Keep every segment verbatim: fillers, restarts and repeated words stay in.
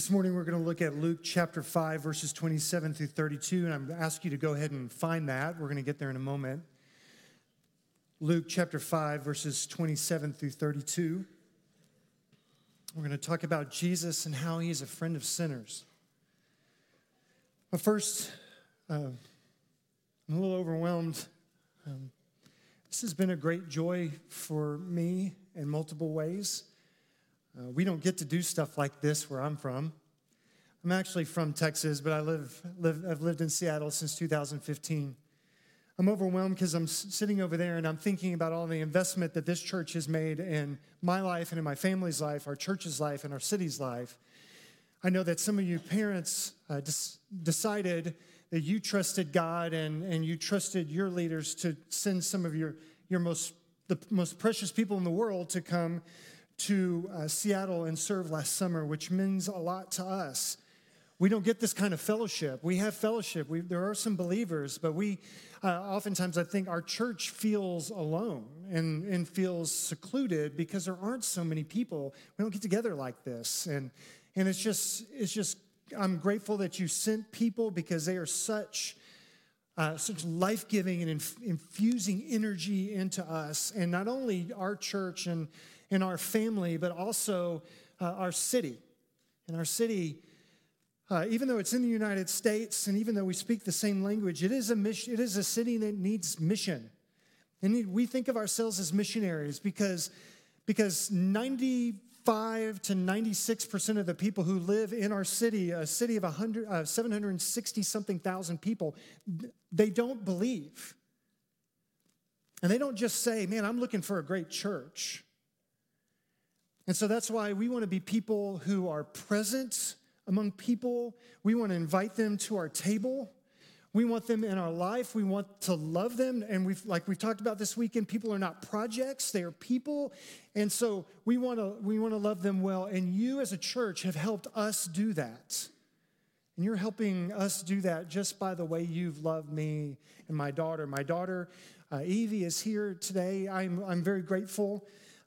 This morning we're going to look at Luke chapter five, verses twenty-seven through thirty-two, and I'm going to ask you to go ahead and find that. We're going to get there in a moment. Luke chapter five, verses twenty-seven through thirty-two. We're going to talk about Jesus and how he is a friend of sinners. But first, uh, I'm a little overwhelmed. Um, this has been a great joy for me in multiple ways. Uh, we don't get to do stuff like this where I'm from. I'm actually from Texas, but I live, live I've lived in Seattle since two thousand fifteen. I'm overwhelmed because I'm s- sitting over there and I'm thinking about all the investment that this church has made in my life and in my family's life, our church's life, and our city's life. I know that some of you parents uh, dis- decided that you trusted God and, and you trusted your leaders to send some of your, your most the most precious people in the world to come to uh, Seattle and serve last summer, which means a lot to us. We don't get this kind of fellowship. We have fellowship. We, there are some believers, but we uh, oftentimes, I think, our church feels alone and, and feels secluded because there aren't so many people. We don't get together like this, and and it's just it's just I'm grateful that you sent people because they are such uh, such life-giving and inf- infusing energy into us, and not only our church and in our family, but also uh, our city. And our city, uh, even though it's in the United States, and even though we speak the same language, it is a mission. It is a city that needs mission. And we think of ourselves as missionaries because, because ninety-five to ninety-six percent of the people who live in our city, a city of uh, seven hundred sixty something thousand people, they don't believe. And they don't just say, man, I'm looking for a great church. And so that's why we want to be people who are present among people. We want to invite them to our table. We want them in our life. We want to love them. And we've, like we talked about this weekend, people are not projects. They are people. And so we want to we want to love them well. And you as a church have helped us do that. And you're helping us do that just by the way you've loved me and my daughter. My daughter, uh, Evie, is here today. I'm I'm very grateful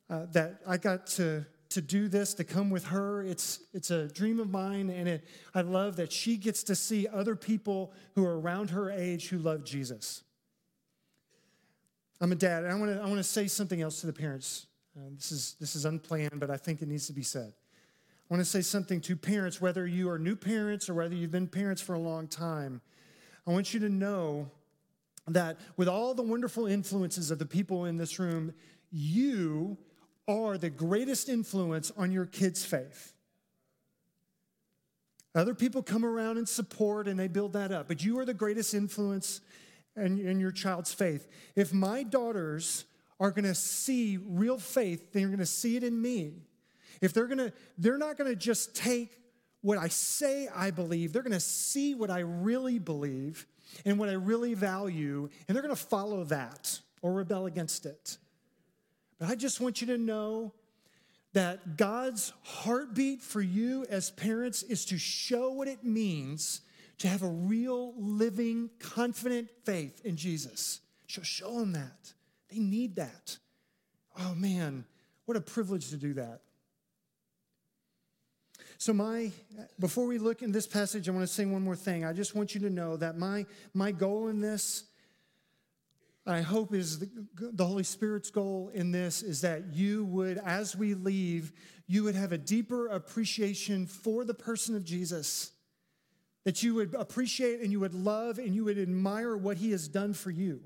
uh, that I got to... to do this, to come with her. It's it's a dream of mine, and it, I love that she gets to see other people who are around her age who love Jesus. I'm a dad, and I want to I want to say something else to the parents. Uh, this is this is unplanned, but I think it needs to be said. I want to say something to parents, whether you are new parents or whether you've been parents for a long time. I want you to know that with all the wonderful influences of the people in this room, you are the greatest influence on your kids' faith. Other people come around and support, and they build that up. But you are the greatest influence in, in your child's faith. If my daughters are going to see real faith, they're going to see it in me. If they're going to, they're not going to just take what I say I believe. They're going to see what I really believe and what I really value, and they're going to follow that or rebel against it. But I just want you to know that God's heartbeat for you as parents is to show what it means to have a real, living, confident faith in Jesus. Show them that. They need that. Oh, man, what a privilege to do that. So my, before we look in this passage, I want to say one more thing. I just want you to know that my, my goal in this, I hope is the, the Holy Spirit's goal in this is that you would, as we leave, you would have a deeper appreciation for the person of Jesus, that you would appreciate and you would love and you would admire what he has done for you,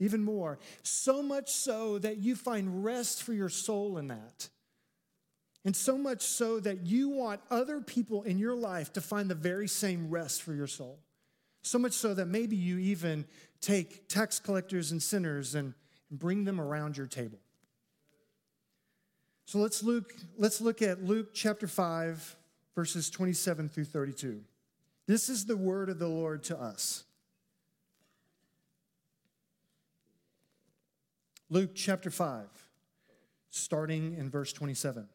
even more, so much so that you find rest for your soul in that, and so much so that you want other people in your life to find the very same rest for your soul. So much so that maybe you even take tax collectors and sinners and, and bring them around your table. So let's look, let's look at Luke chapter five, verses twenty-seven through thirty-two. This is the word of the Lord to us. Luke chapter five, starting in verse twenty-seven.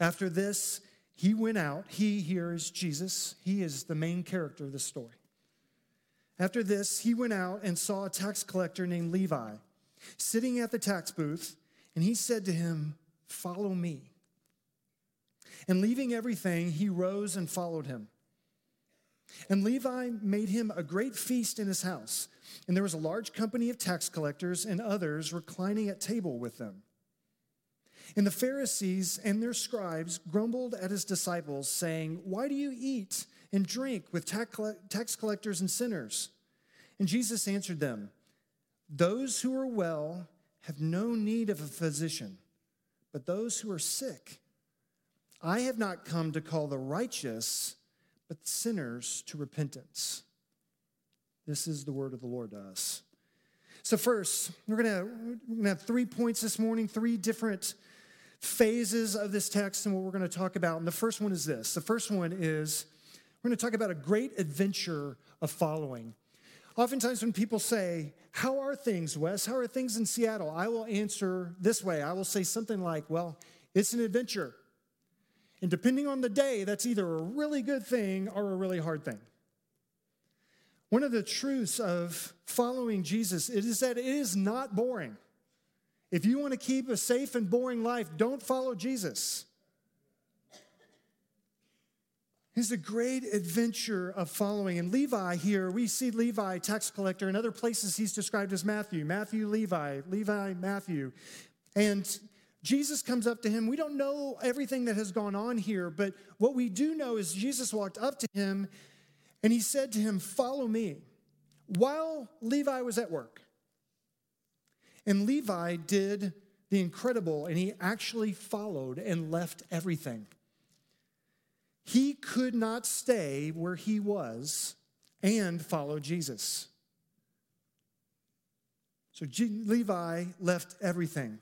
After this, he went out. He here is Jesus. He is the main character of this story. After this, he went out and saw a tax collector named Levi sitting at the tax booth, and he said to him, "Follow me." And leaving everything, he rose and followed him. And Levi made him a great feast in his house, and there was a large company of tax collectors and others reclining at table with them. And the Pharisees and their scribes grumbled at his disciples, saying, "Why do you eat and drink with tax collectors and sinners?" And Jesus answered them, "Those who are well have no need of a physician, but those who are sick. I have not come to call the righteous, but sinners to repentance." This is the word of the Lord to us. So first, we're going to have three points this morning, three different phases of this text and what we're going to talk about. And the first one is this. The first one is we're going to talk about a great adventure of following. Oftentimes when people say, "How are things, Wes? How are things in Seattle?" I will answer this way. I will say something like, "Well, it's an adventure." And depending on the day, that's either a really good thing or a really hard thing. One of the truths of following Jesus is that it is not boring. If you want to keep a safe and boring life, don't follow Jesus. It's a great adventure of following. And Levi here, we see Levi, tax collector. In other places, he's described as Matthew. Matthew, Levi. Levi, Matthew. And Jesus comes up to him. We don't know everything that has gone on here, but what we do know is Jesus walked up to him and he said to him, "Follow me," while Levi was at work. And Levi did the incredible, and he actually followed and left everything. He could not stay where he was and follow Jesus. So G- Levi left everything.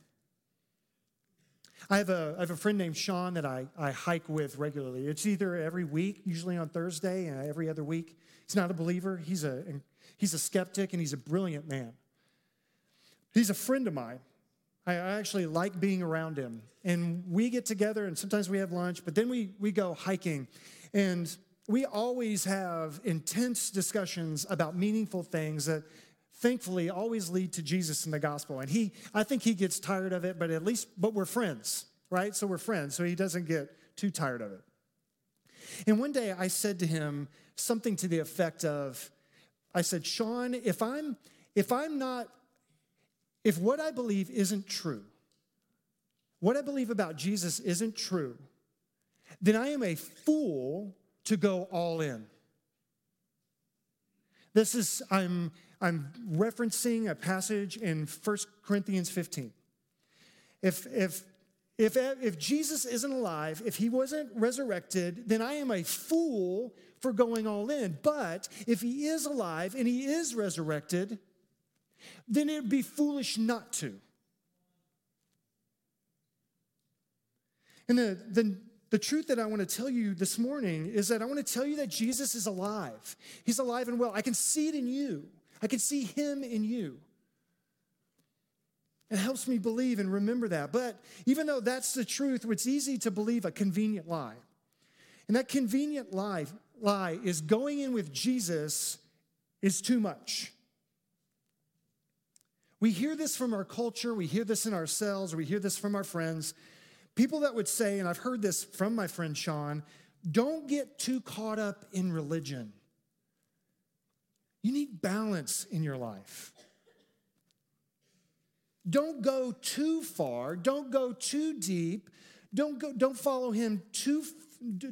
I have a I have a friend named Sean that I, I hike with regularly. It's either every week, usually on Thursday, and every other week. He's not a believer. He's a he's a skeptic, and he's a brilliant man. He's a friend of mine. I, I actually like being around him. And we get together, and sometimes we have lunch, but then we, we go hiking. And we always have intense discussions about meaningful things that thankfully always lead to Jesus and the gospel. And he, I think he gets tired of it, but at least, but we're friends, right? So we're friends, so he doesn't get too tired of it. And one day I said to him something to the effect of, I said, "Sean, if I'm, if I'm not, if what I believe isn't true, what I believe about Jesus isn't true, then I am a fool to go all in." This is, I'm, I'm referencing a passage in First Corinthians fifteen. If, if, if, if Jesus isn't alive, if he wasn't resurrected, then I am a fool for going all in. But if he is alive and he is resurrected, then it would be foolish not to. And the, the The truth that I want to tell you this morning is that I want to tell you that Jesus is alive. He's alive and well. I can see it in you. I can see him in you. It helps me believe and remember that. But even though that's the truth, it's easy to believe a convenient lie. And that convenient lie, lie is going in with Jesus is too much. We hear this from our culture. We hear this in ourselves. We hear this from our friends. People that would say, and I've heard this from my friend Sean, "Don't get too caught up in religion. You need balance in your life. Don't go too far. Don't go too deep. Don't go. Don't follow him too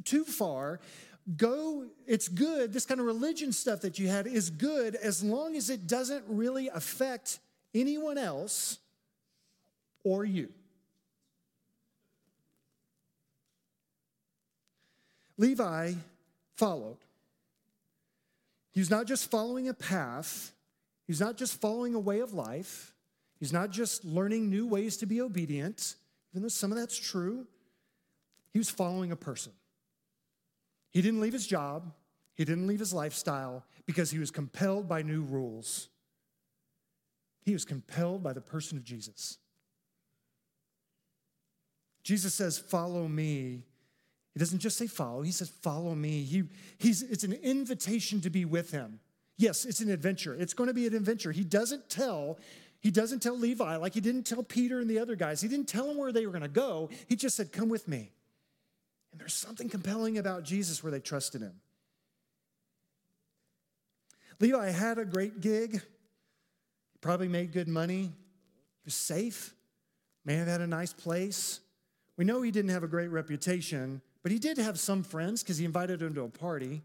too far. Go. It's good. This kind of religion stuff that you had is good as long as it doesn't really affect anyone else or you." Levi followed. He's not just following a path. He's not just following a way of life. He's not just learning new ways to be obedient, even though some of that's true. He was following a person. He didn't leave his job. He didn't leave his lifestyle because he was compelled by new rules. He was compelled by the person of Jesus. Jesus says, "Follow me." He doesn't just say follow, he says follow me. He, he's, it's an invitation to be with him. Yes, it's an adventure. It's going to be an adventure. He doesn't tell, he doesn't tell Levi, like he didn't tell Peter and the other guys. He didn't tell them where they were going to go. He just said, "Come with me." And there's something compelling about Jesus where they trusted him. Levi had a great gig. He probably made good money. He was safe. May have had a nice place. We know he didn't have a great reputation, but he did have some friends because he invited them to a party.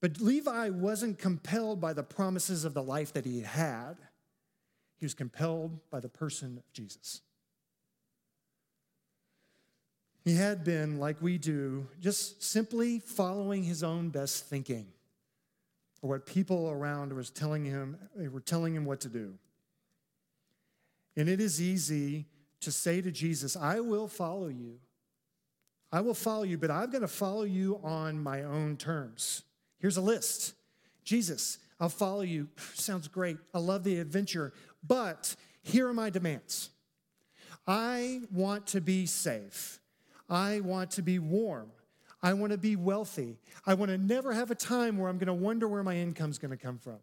But Levi wasn't compelled by the promises of the life that he had. He was compelled by the person of Jesus. He had been, like we do, just simply following his own best thinking, or what people around was telling him, they were telling him what to do. And it is easy to say to Jesus, I will follow you. I will follow you, but I'm going to follow you on my own terms. Here's a list. Jesus, I'll follow you. Sounds great. I love the adventure, but here are my demands. I want to be safe. I want to be warm. I want to be wealthy. I want to never have a time where I'm going to wonder where my income's going to come from.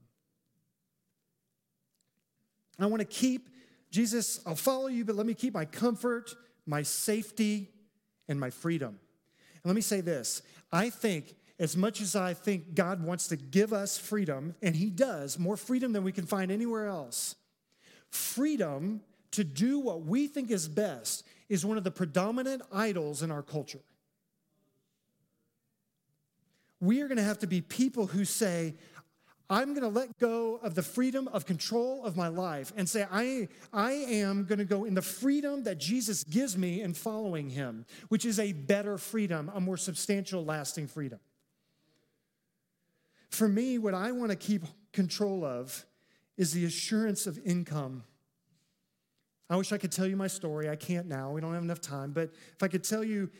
I want to keep, Jesus, I'll follow you, but let me keep my comfort, my safety, and my freedom. And let me say this. I think, as much as I think God wants to give us freedom, and he does, more freedom than we can find anywhere else, freedom to do what we think is best is one of the predominant idols in our culture. We are going to have to be people who say, I'm going to let go of the freedom of control of my life and say, I, I am going to go in the freedom that Jesus gives me in following him, which is a better freedom, a more substantial, lasting freedom. For me, what I want to keep control of is the assurance of income. I wish I could tell you my story. I can't now. We don't have enough time. But if I could tell you,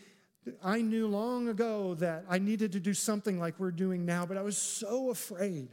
I knew long ago that I needed to do something like we're doing now, but I was so afraid.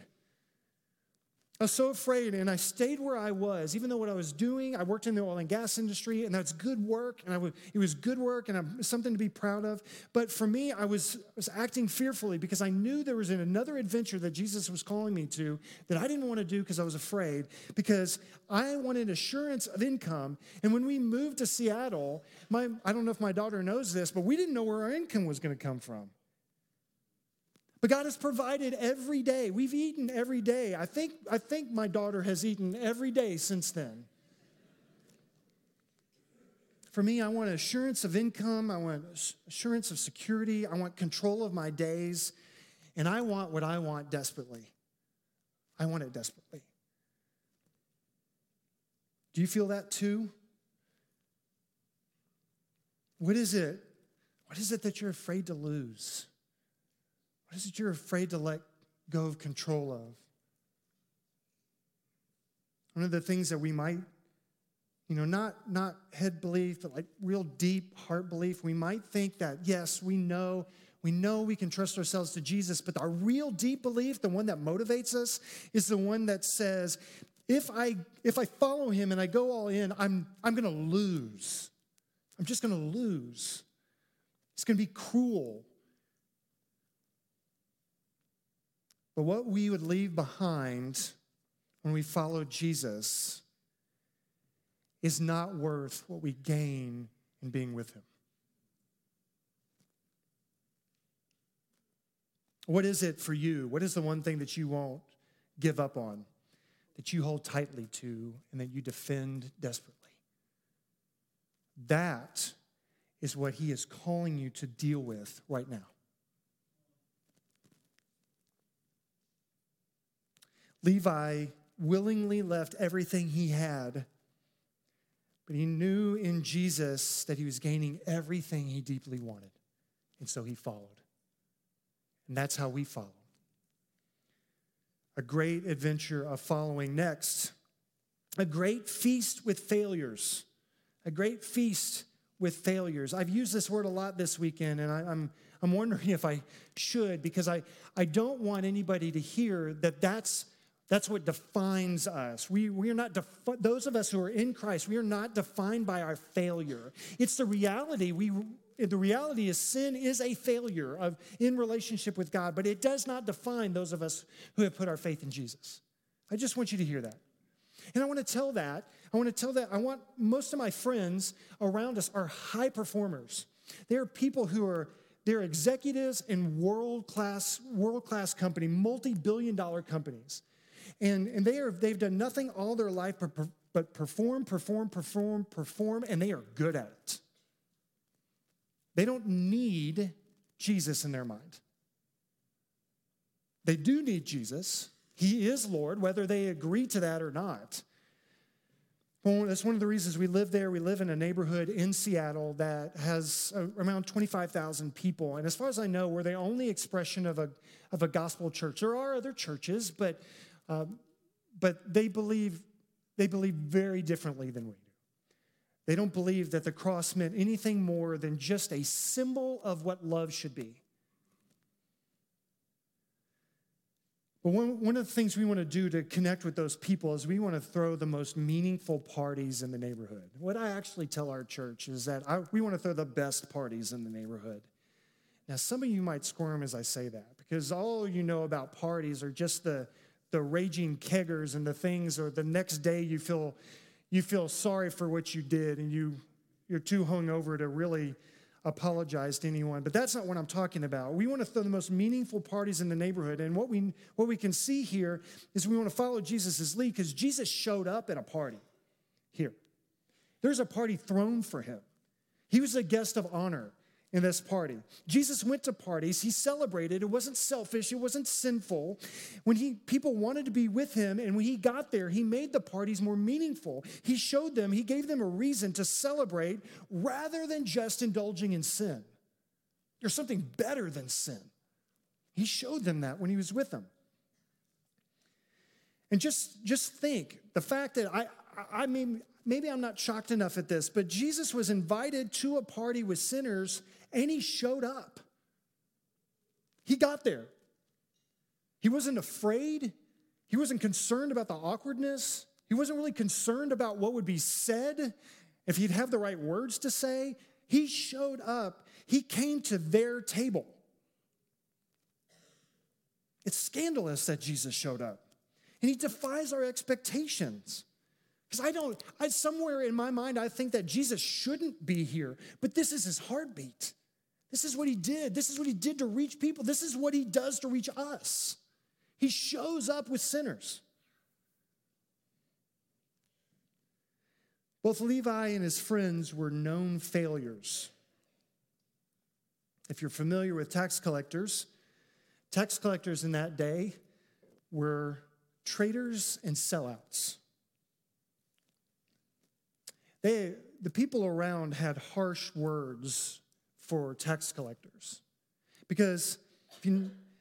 I was so afraid, and I stayed where I was, even though what I was doing, I worked in the oil and gas industry, and that's good work, and I was, it was good work, and I'm, something to be proud of. But for me, I was, I was acting fearfully because I knew there was another adventure that Jesus was calling me to that I didn't want to do because I was afraid, because I wanted assurance of income. And when we moved to Seattle, my I don't know if my daughter knows this, but we didn't know where our income was going to come from. But God has provided every day. We've eaten every day. I think, I think my daughter has eaten every day since then. For me, I want assurance of income. I want assurance of security. I want control of my days. And I want what I want desperately. I want it desperately. Do you feel that too? What is it? What is it that you're afraid to lose? What is it you're afraid to let go of control of? One of the things that we might, you know, not, not head belief, but like real deep heart belief, we might think that, yes, we know, we know we can trust ourselves to Jesus, but our real deep belief, the one that motivates us, is the one that says, if I if I follow him and I go all in, I'm I'm gonna lose. I'm just gonna lose. It's gonna be cruel. But what we would leave behind when we follow Jesus is not worth what we gain in being with him. What is it for you? What is the one thing that you won't give up on, that you hold tightly to, and that you defend desperately? That is what he is calling you to deal with right now. Levi willingly left everything he had, but he knew in Jesus that he was gaining everything he deeply wanted, and so he followed. And that's how we follow. A great adventure of following. Next, a great feast with failures. A great feast with failures. I've used this word a lot this weekend, and I, I'm I'm wondering if I should, because I, I don't want anybody to hear that that's That's what defines us. We, we are not defi- those of us who are in Christ, we are not defined by our failure. It's the reality. We the reality is sin is a failure of in relationship with God, but it does not define those of us who have put our faith in Jesus. I just want you to hear that. And I want to tell that. I want to tell that. I want most of my friends around us are high performers. There are people who are, they're executives in world-class, world-class company, multi-billion dollar companies. And, and they are, they've done nothing all their life but, but perform, perform, perform, perform, and they are good at it. They don't need Jesus in their mind. They do need Jesus. He is Lord, whether they agree to that or not. Well, that's one of the reasons we live there. We live in a neighborhood in Seattle that has around twenty-five thousand people. And as far as I know, we're the only expression of a of a gospel church. There are other churches, but um, but they believe they believe very differently than we do. They don't believe that the cross meant anything more than just a symbol of what love should be. But one, one of the things we want to do to connect with those people is we want to throw the most meaningful parties in the neighborhood. What I actually tell our church is that I, we want to throw the best parties in the neighborhood. Now, some of you might squirm as I say that because all you know about parties are just the, the raging keggers and the things, or the next day you feel you feel sorry for what you did and you, you're too hungover to really apologize to anyone, but that's not what I'm talking about. We want to throw the most meaningful parties in the neighborhood, and what we what we can see here is we want to follow Jesus' lead because Jesus showed up at a party here. There's a party thrown for him. He was a guest of honor in this party. Jesus went to parties. He celebrated. It wasn't selfish. It wasn't sinful. When he people wanted to be with him, and when he got there, he made the parties more meaningful. He showed them, he gave them a reason to celebrate rather than just indulging in sin. There's something better than sin. He showed them that when he was with them. And just, just think, the fact that I, I, I mean, maybe I'm not shocked enough at this, but Jesus was invited to a party with sinners, and he showed up. He got there. He wasn't afraid. He wasn't concerned about the awkwardness. He wasn't really concerned about what would be said, if he'd have the right words to say. He showed up. He came to their table. It's scandalous that Jesus showed up, and he defies our expectations. Because I don't, I, somewhere in my mind, I think that Jesus shouldn't be here, but this is his heartbeat. This is what he did. This is what he did to reach people. This is what he does to reach us. He shows up with sinners. Both Levi and his friends were known failures. If you're familiar with tax collectors, tax collectors in that day were traitors and sellouts. They, the people around had harsh words for tax collectors because,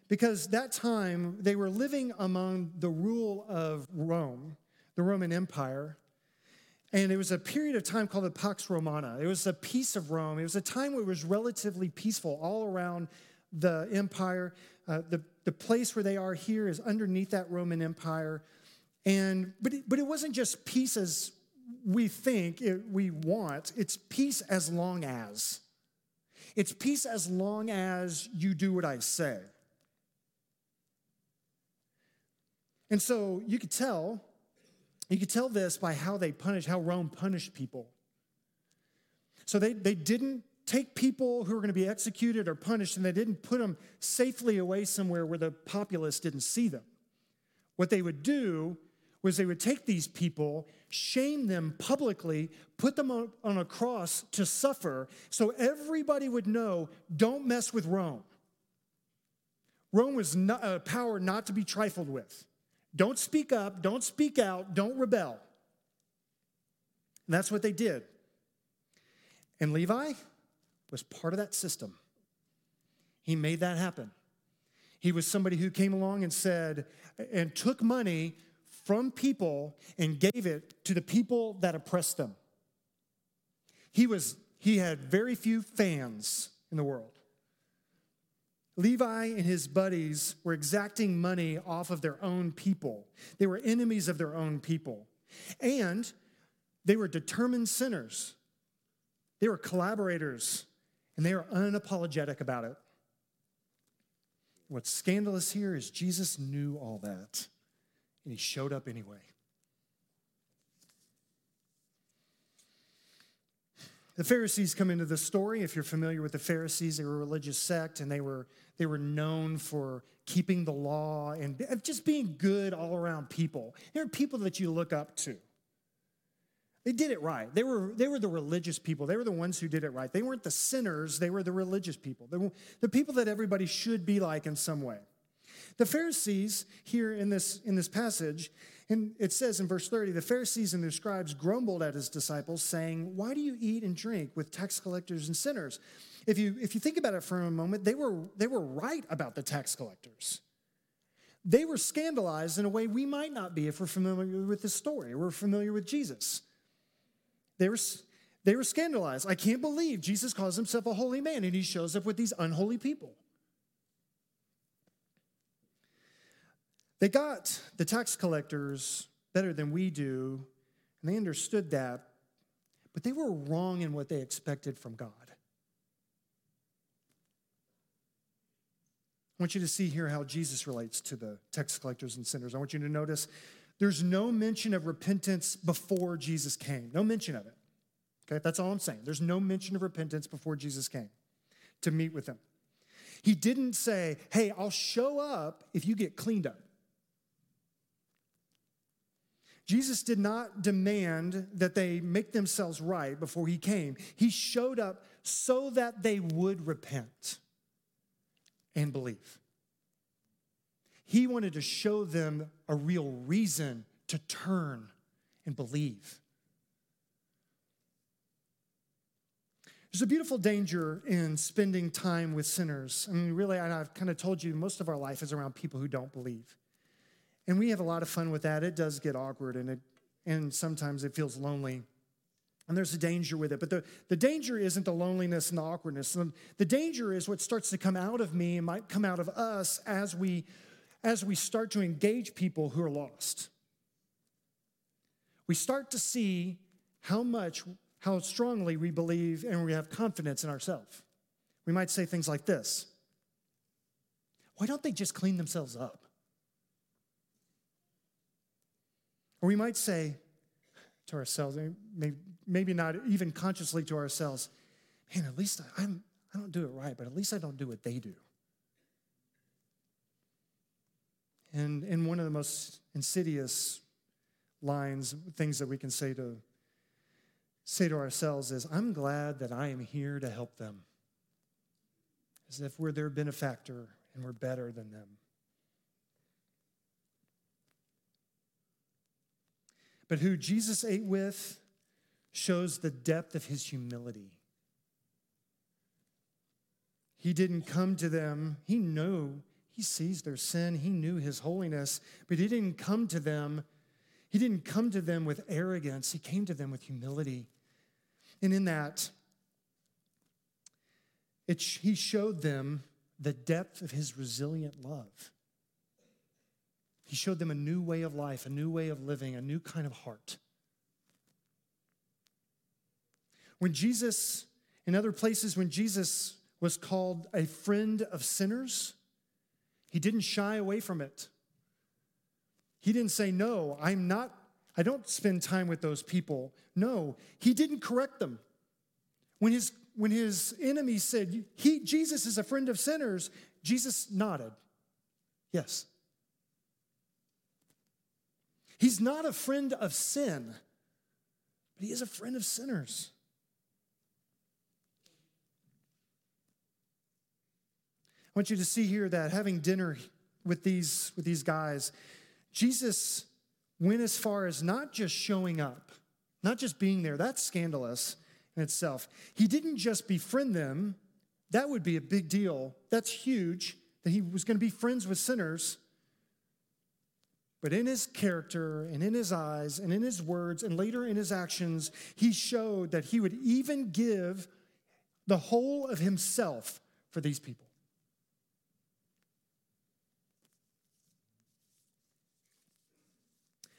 because that time they were living among the rule of Rome, the Roman Empire, and it was a period of time called the Pax Romana. It was a peace of Rome. It was a time where it was relatively peaceful all around the empire. Uh, the, the place where they are here is underneath that Roman Empire. And but it, but it wasn't just peace as we think it, we want. It's peace as long as. It's peace as long as you do what I say. And so you could tell, you could tell this by how they punished, how Rome punished people. So they, they didn't take people who were going to be executed or punished, and they didn't put them safely away somewhere where the populace didn't see them. What they would do was they would take these people, shame them publicly, put them on, on a cross to suffer so everybody would know, don't mess with Rome. Rome was not, a power not to be trifled with. Don't speak up, don't speak out, don't rebel. And that's what they did. And Levi was part of that system. He made that happen. He was somebody who came along and said, and took money from people and gave it to the people that oppressed them. He was he had very few fans in the world. Levi and his buddies were exacting money off of their own people. They were enemies of their own people. And they were determined sinners. They were collaborators, and they were unapologetic about it. What's scandalous here is Jesus knew all that. And he showed up anyway. The Pharisees come into the story. If you're familiar with the Pharisees, they were a religious sect, and they were they were known for keeping the law and just being good all-around people. They were people that you look up to. They did it right. They were they were the religious people. They were the ones who did it right. They weren't the sinners. They were the religious people. They were the people that everybody should be like in some way. The Pharisees here in this in this passage, and it says in verse thirty, the Pharisees and their scribes grumbled at his disciples, saying, "Why do you eat and drink with tax collectors and sinners?" If you if you think about it for a moment, they were they were right about the tax collectors. They were scandalized in a way we might not be if we're familiar with this story. We're familiar with Jesus. They were, they were scandalized. I can't believe Jesus calls himself a holy man, and he shows up with these unholy people. They got the tax collectors better than we do, and they understood that, but they were wrong in what they expected from God. I want you to see here how Jesus relates to the tax collectors and sinners. I want you to notice there's no mention of repentance before Jesus came. No mention of it. Okay, that's all I'm saying. There's no mention of repentance before Jesus came to meet with them. He didn't say, hey, I'll show up if you get cleaned up. Jesus did not demand that they make themselves right before he came. He showed up so that they would repent and believe. He wanted to show them a real reason to turn and believe. There's a beautiful danger in spending time with sinners. I mean, really, and I've kind of told you, most of our life is around people who don't believe. And we have a lot of fun with that. It does get awkward, and it, and sometimes it feels lonely. And there's a danger with it. But the, the danger isn't the loneliness and the awkwardness. The, the danger is what starts to come out of me and might come out of us as we as we start to engage people who are lost. We start to see how much, how strongly we believe and we have confidence in ourselves. We might say things like this. Why don't they just clean themselves up? Or we might say to ourselves, maybe, maybe not even consciously to ourselves, man, at least I, I'm, I don't do it right, but at least I don't do what they do. And and one of the most insidious lines, things that we can say to say to ourselves is, I'm glad that I am here to help them. As if we're their benefactor and we're better than them. But who Jesus ate with shows the depth of his humility. He didn't come to them, he knew. He sees their sin. He knew his holiness, but he didn't come to them. He didn't come to them with arrogance. He came to them with humility. And in that, it, he showed them the depth of his resilient love. He showed them a new way of life, a new way of living, a new kind of heart. When Jesus, in other places, when Jesus was called a friend of sinners, he didn't shy away from it. He didn't say, no, I'm not, I don't spend time with those people. No, he didn't correct them. When his, when his enemies said, he, Jesus is a friend of sinners, Jesus nodded. Yes. He's not a friend of sin, but he is a friend of sinners. I want you to see here that having dinner with these, with these guys, Jesus went as far as not just showing up, not just being there. That's scandalous in itself. He didn't just befriend them. That would be a big deal. That's huge that he was going to be friends with sinners. But in his character and in his eyes and in his words and later in his actions, he showed that he would even give the whole of himself for these people.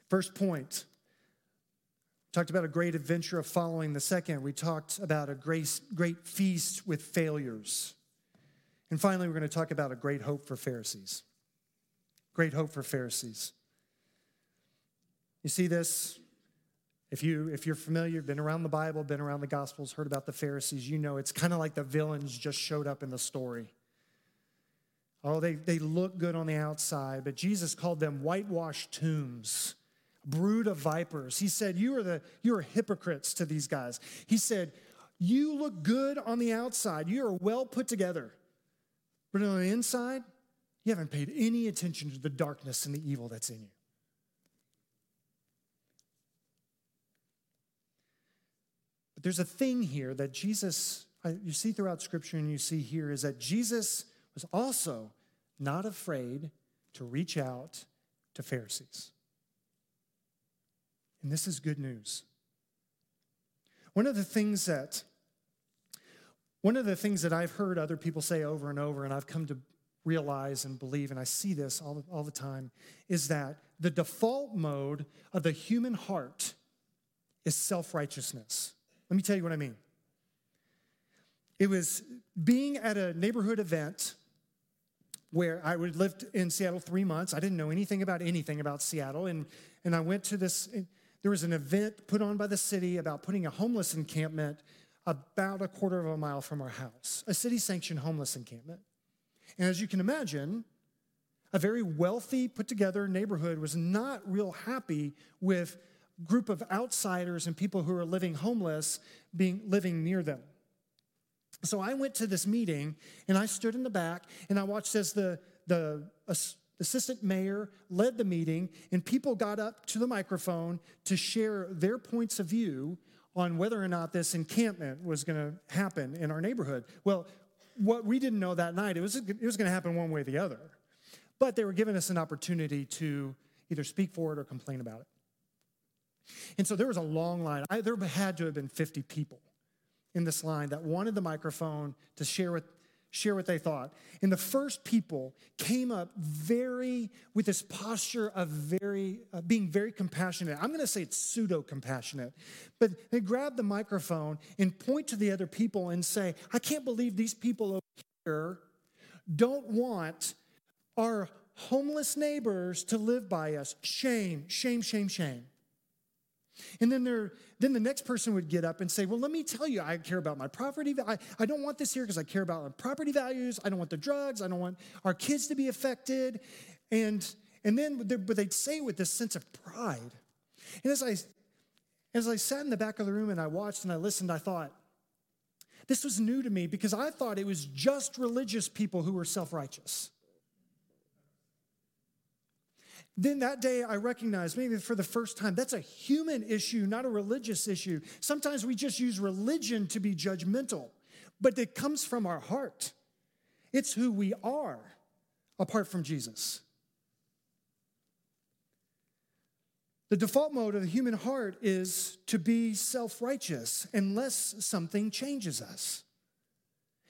First point, we talked about a great adventure of following. The second, we talked about a great, great feast with failures. And finally, we're going to talk about a great hope for Pharisees. Great hope for Pharisees. You see this? If, you, if you're familiar, been around the Bible, been around the Gospels, heard about the Pharisees, you know it's kind of like the villains just showed up in the story. Oh, they, they look good on the outside, but Jesus called them whitewashed tombs, brood of vipers. He said, you are the you are hypocrites to these guys. He said, you look good on the outside. You are well put together. But on the inside, you haven't paid any attention to the darkness and the evil that's in you. But there's a thing here that Jesus, you see throughout Scripture and you see here, is that Jesus was also not afraid to reach out to Pharisees. And this is good news. One of the things that one of the things that I've heard other people say over and over, and I've come to realize and believe, and I see this all, all the time, is that the default mode of the human heart is self-righteousness. Let me tell you what I mean. It was being at a neighborhood event where I would lived in Seattle three months. I didn't know anything about anything about Seattle. And, and I went to this, there was an event put on by the city about putting a homeless encampment about a quarter of a mile from our house, a city-sanctioned homeless encampment. And as you can imagine, a very wealthy, put-together neighborhood was not real happy with a group of outsiders and people who are living homeless being living near them. So I went to this meeting, and I stood in the back, and I watched as the, the assistant mayor led the meeting, and people got up to the microphone to share their points of view on whether or not this encampment was going to happen in our neighborhood. Well, what we didn't know that night, it was it was going to happen one way or the other. But they were giving us an opportunity to either speak for it or complain about it. And so there was a long line. I, there had to have been fifty people in this line that wanted the microphone to share with share what they thought. And the first people came up very, with this posture of very, uh, being very compassionate. I'm going to say it's pseudo-compassionate. But they grab the microphone and point to the other people and say, I can't believe these people over here don't want our homeless neighbors to live by us. Shame, shame, shame, shame. And then there, then the next person would get up and say, well, let me tell you, I care about my property. I, I don't want this here because I care about my property values. I don't want the drugs. I don't want our kids to be affected. And and then, but they'd say it with this sense of pride. And as I, as I sat in the back of the room and I watched and I listened, I thought, this was new to me because I thought it was just religious people who were self-righteous. Then that day I recognized, maybe for the first time, that's a human issue, not a religious issue. Sometimes we just use religion to be judgmental, but it comes from our heart. It's who we are apart from Jesus. The default mode of the human heart is to be self-righteous unless something changes us.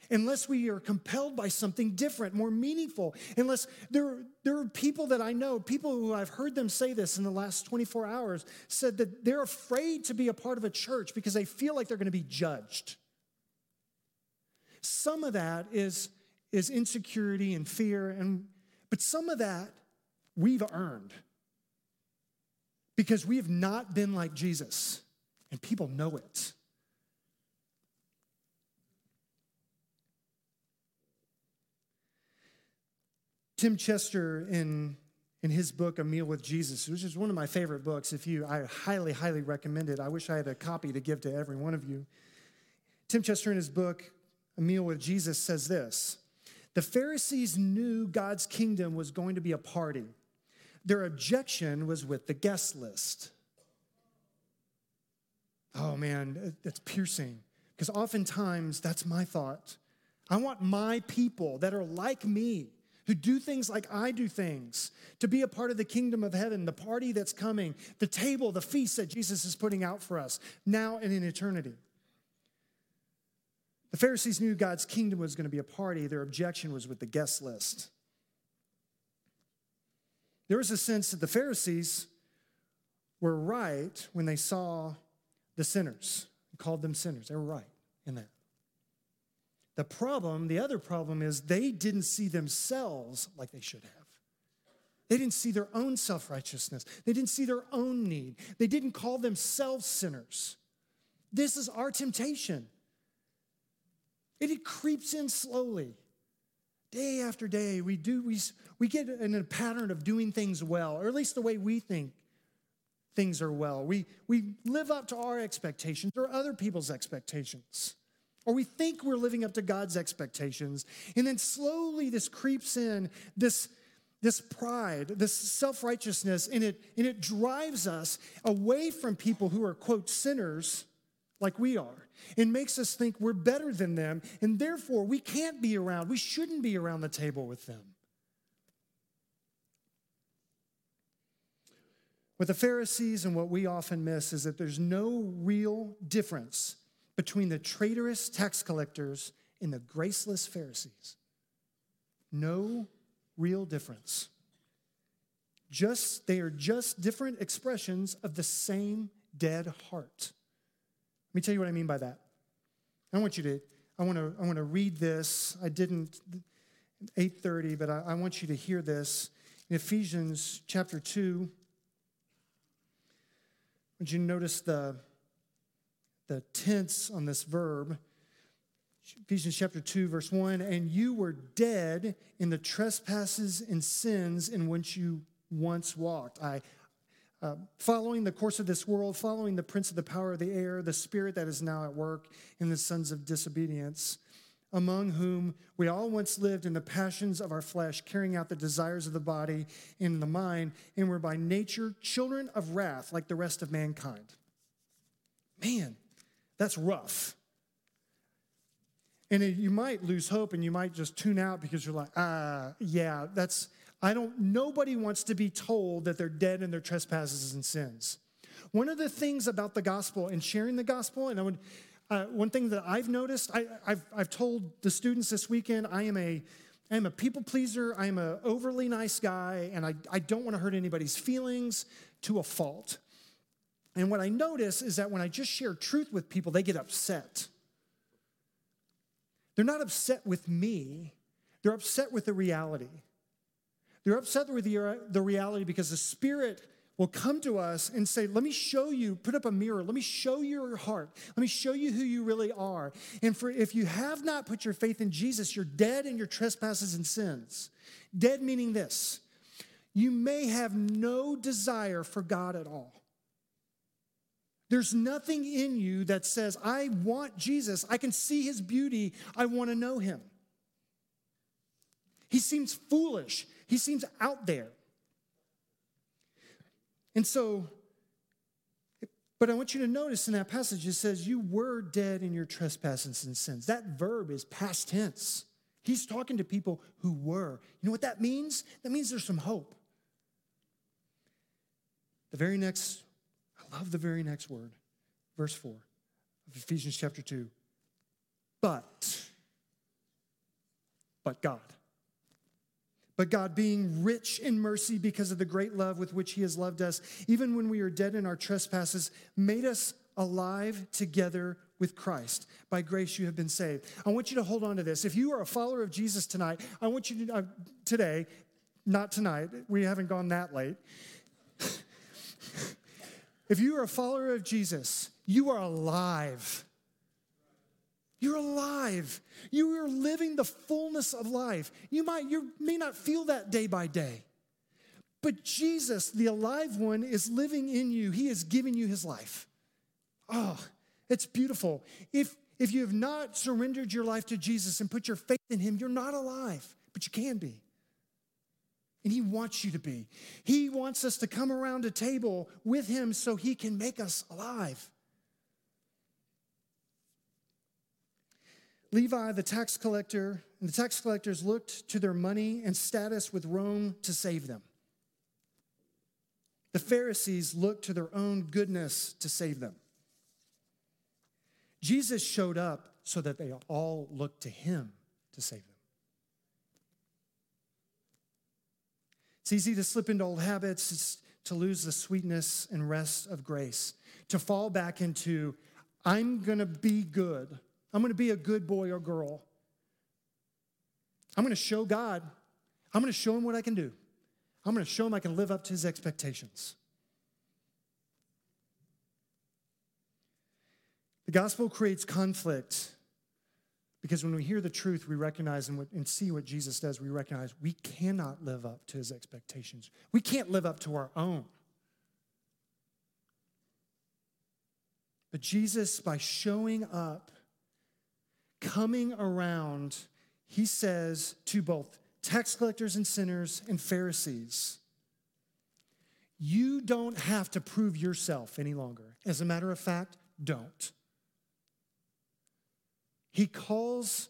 Unless we are compelled by something different, more meaningful. Unless there, there are people that I know, people who I've heard them say this in the last twenty-four hours, said that they're afraid to be a part of a church because they feel like they're going to be judged. Some of that is, is insecurity and fear, and but some of that we've earned because we have not been like Jesus, and people know it. Tim Chester, in, in his book, A Meal with Jesus, which is one of my favorite books, if you, I highly, highly recommend it. I wish I had a copy to give to every one of you. Tim Chester, in his book, A Meal with Jesus, says this: the Pharisees knew God's kingdom was going to be a party. Their objection was with the guest list. Oh, man, that's piercing, because oftentimes that's my thought. I want my people that are like me, who do things like I do things, to be a part of the kingdom of heaven, the party that's coming, the table, the feast that Jesus is putting out for us now and in eternity. The Pharisees knew God's kingdom was going to be a party. Their objection was with the guest list. There was a sense that the Pharisees were right when they saw the sinners, called them sinners. They were right in that. The problem, the other problem is they didn't see themselves like they should have. They didn't see their own self-righteousness. They didn't see their own need. They didn't call themselves sinners. This is our temptation. And it creeps in slowly. Day after day, we do we, we get in a pattern of doing things well, or at least the way we think things are well. We, we live up to our expectations or other people's expectations. Or we think we're living up to God's expectations. And then slowly this creeps in, this, this pride, this self-righteousness, and it, and it drives us away from people who are, quote, sinners like we are. It makes us think we're better than them, and therefore we can't be around, we shouldn't be around the table with them. What the Pharisees and what we often miss is that there's no real difference between the traitorous tax collectors and the graceless Pharisees. No real difference. Just, they are just different expressions of the same dead heart. Let me tell you what I mean by that. I want you to, I want to, I want to read this. I didn't, eight thirty, but I, I want you to hear this. In Ephesians chapter two, would you notice the The tense on this verb? Ephesians chapter two, verse one, and you were dead in the trespasses and sins in which you once walked. I, uh, following the course of this world, following the prince of the power of the air, the spirit that is now at work in the sons of disobedience, among whom we all once lived in the passions of our flesh, carrying out the desires of the body and the mind, and were by nature children of wrath like the rest of mankind. Man. That's rough. And it, you might lose hope and you might just tune out because you're like, ah, yeah, that's, I don't, nobody wants to be told that they're dead in their trespasses and sins. One of the things about the gospel and sharing the gospel, and I would, uh, one thing that I've noticed, I, I've, I've told the students this weekend, I am a, I am a people pleaser, I am an overly nice guy, and I, I don't want to hurt anybody's feelings to a fault. And what I notice is that when I just share truth with people, they get upset. They're not upset with me. They're upset with the reality. They're upset with the, the reality because the Spirit will come to us and say, let me show you, put up a mirror. Let me show your heart. Let me show you who you really are. And for if you have not put your faith in Jesus, you're dead in your trespasses and sins. Dead meaning this. You may have no desire for God at all. There's nothing in you that says, I want Jesus. I can see his beauty. I want to know him. He seems foolish. He seems out there. And so, but I want you to notice in that passage, it says, you were dead in your trespasses and sins. That verb is past tense. He's talking to people who were. You know what that means? That means there's some hope. The very next I love the very next word, verse four of Ephesians chapter two. But, but God. But God being rich in mercy because of the great love with which he has loved us, even when we are dead in our trespasses, made us alive together with Christ. By grace you have been saved. I want you to hold on to this. If you are a follower of Jesus tonight, I want you to, uh, today, not tonight, we haven't gone that late. If you are a follower of Jesus, you are alive. You're alive. You are living the fullness of life. You might, you may not feel that day by day, but Jesus, the alive one, is living in you. He is giving you his life. Oh, it's beautiful. If, if you have not surrendered your life to Jesus and put your faith in him, you're not alive, but you can be. And he wants you to be. He wants us to come around a table with him so he can make us alive. Levi, the tax collector, and the tax collectors looked to their money and status with Rome to save them. The Pharisees looked to their own goodness to save them. Jesus showed up so that they all looked to him to save them. It's easy to slip into old habits, it's to lose the sweetness and rest of grace, to fall back into, I'm going to be good. I'm going to be a good boy or girl. I'm going to show God. I'm going to show him what I can do. I'm going to show him I can live up to his expectations. The gospel creates conflict because when we hear the truth, we recognize and, what, and see what Jesus does. We recognize we cannot live up to his expectations. We can't live up to our own. But Jesus, by showing up, coming around, he says to both tax collectors and sinners and Pharisees, you don't have to prove yourself any longer. As a matter of fact, don't. He calls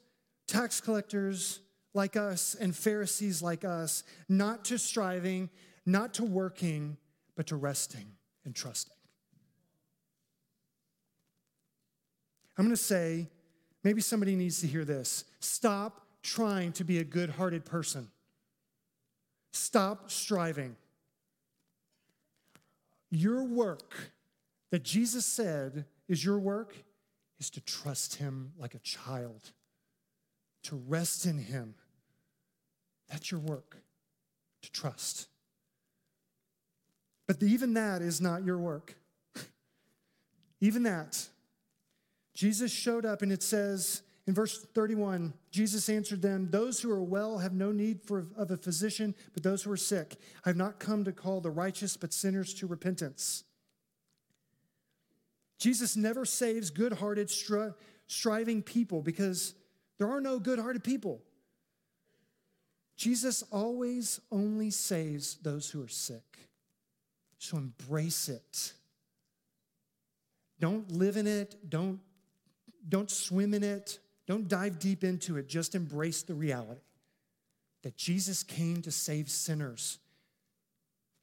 tax collectors like us and Pharisees like us not to striving, not to working, but to resting and trusting. I'm going to say, maybe somebody needs to hear this. Stop trying to be a good-hearted person. Stop striving. Your work that Jesus said is your work is to trust him like a child, to rest in him. That's your work, to trust. But even that is not your work. Even that. Jesus showed up, and it says in verse thirty-one, Jesus answered them, those who are well have no need for, of a physician, but those who are sick. I have not come to call the righteous, but sinners to repentance. Jesus never saves good-hearted, stri- striving people because there are no good-hearted people. Jesus always only saves those who are sick. So embrace it. Don't live in it. Don't, don't swim in it. Don't dive deep into it. Just embrace the reality that Jesus came to save sinners,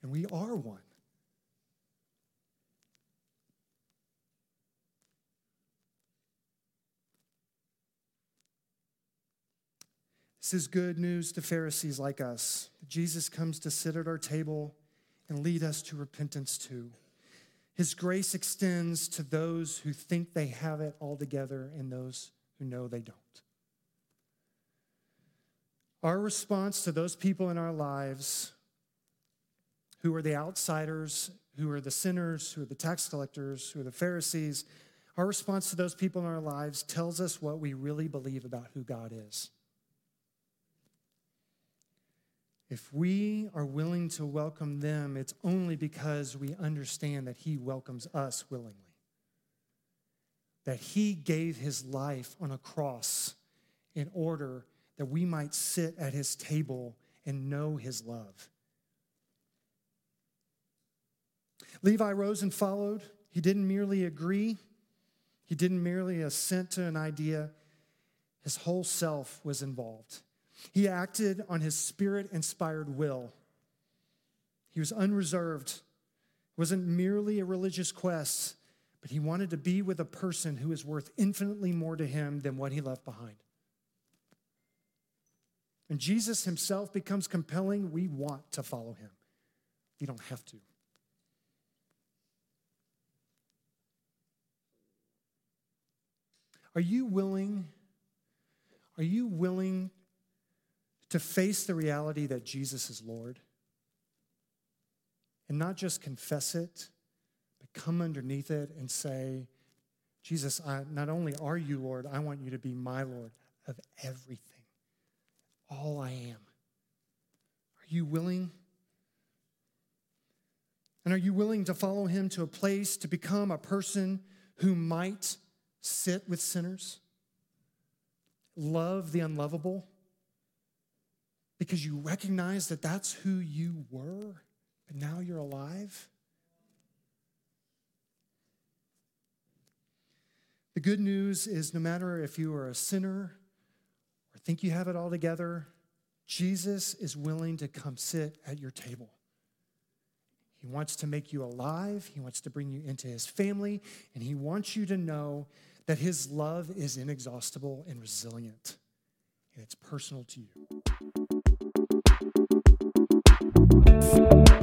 and we are one. This is good news to Pharisees like us. Jesus comes to sit at our table and lead us to repentance too. His grace extends to those who think they have it all together and those who know they don't. Our response to those people in our lives who are the outsiders, who are the sinners, who are the tax collectors, who are the Pharisees, our response to those people in our lives tells us what we really believe about who God is. If we are willing to welcome them, it's only because we understand that he welcomes us willingly. That he gave his life on a cross in order that we might sit at his table and know his love. Levi rose and followed. He didn't merely agree. He didn't merely assent to an idea. His whole self was involved. He acted on his spirit-inspired will. He was unreserved. It wasn't merely a religious quest, but he wanted to be with a person who is worth infinitely more to him than what he left behind. When Jesus himself becomes compelling, we want to follow him. We don't have to. Are you willing? Are you willing to face the reality that Jesus is Lord and not just confess it, but come underneath it and say, Jesus, I, not only are you Lord, I want you to be my Lord of everything, all I am. Are you willing? And are you willing to follow him to a place to become a person who might sit with sinners, love the unlovable? Because you recognize that that's who you were, but now you're alive. The good news is no matter if you are a sinner or think you have it all together, Jesus is willing to come sit at your table. He wants to make you alive. He wants to bring you into his family, and he wants you to know that his love is inexhaustible and resilient, and it's personal to you. Thank you.